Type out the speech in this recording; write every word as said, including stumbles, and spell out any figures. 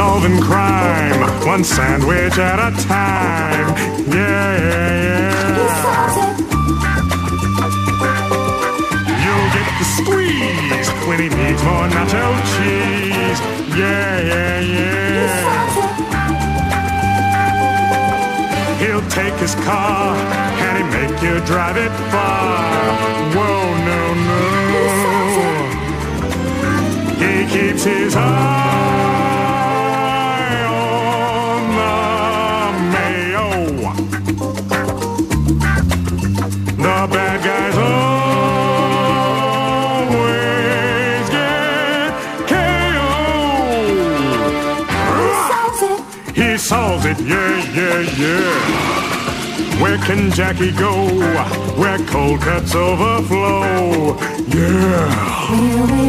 solving crime, one sandwich at a time. Yeah, yeah, yeah. He solves it. You'll get the squeeze when he needs more nacho cheese. Yeah, yeah, yeah. He He'll take his car and he make you drive it far. Whoa, no, no. He keeps his eye on the mayo. The bad guys always get K O'd. He solves it. He solves it, yeah, yeah, yeah. Where can Jackie go? Where cold cuts overflow? Yeah.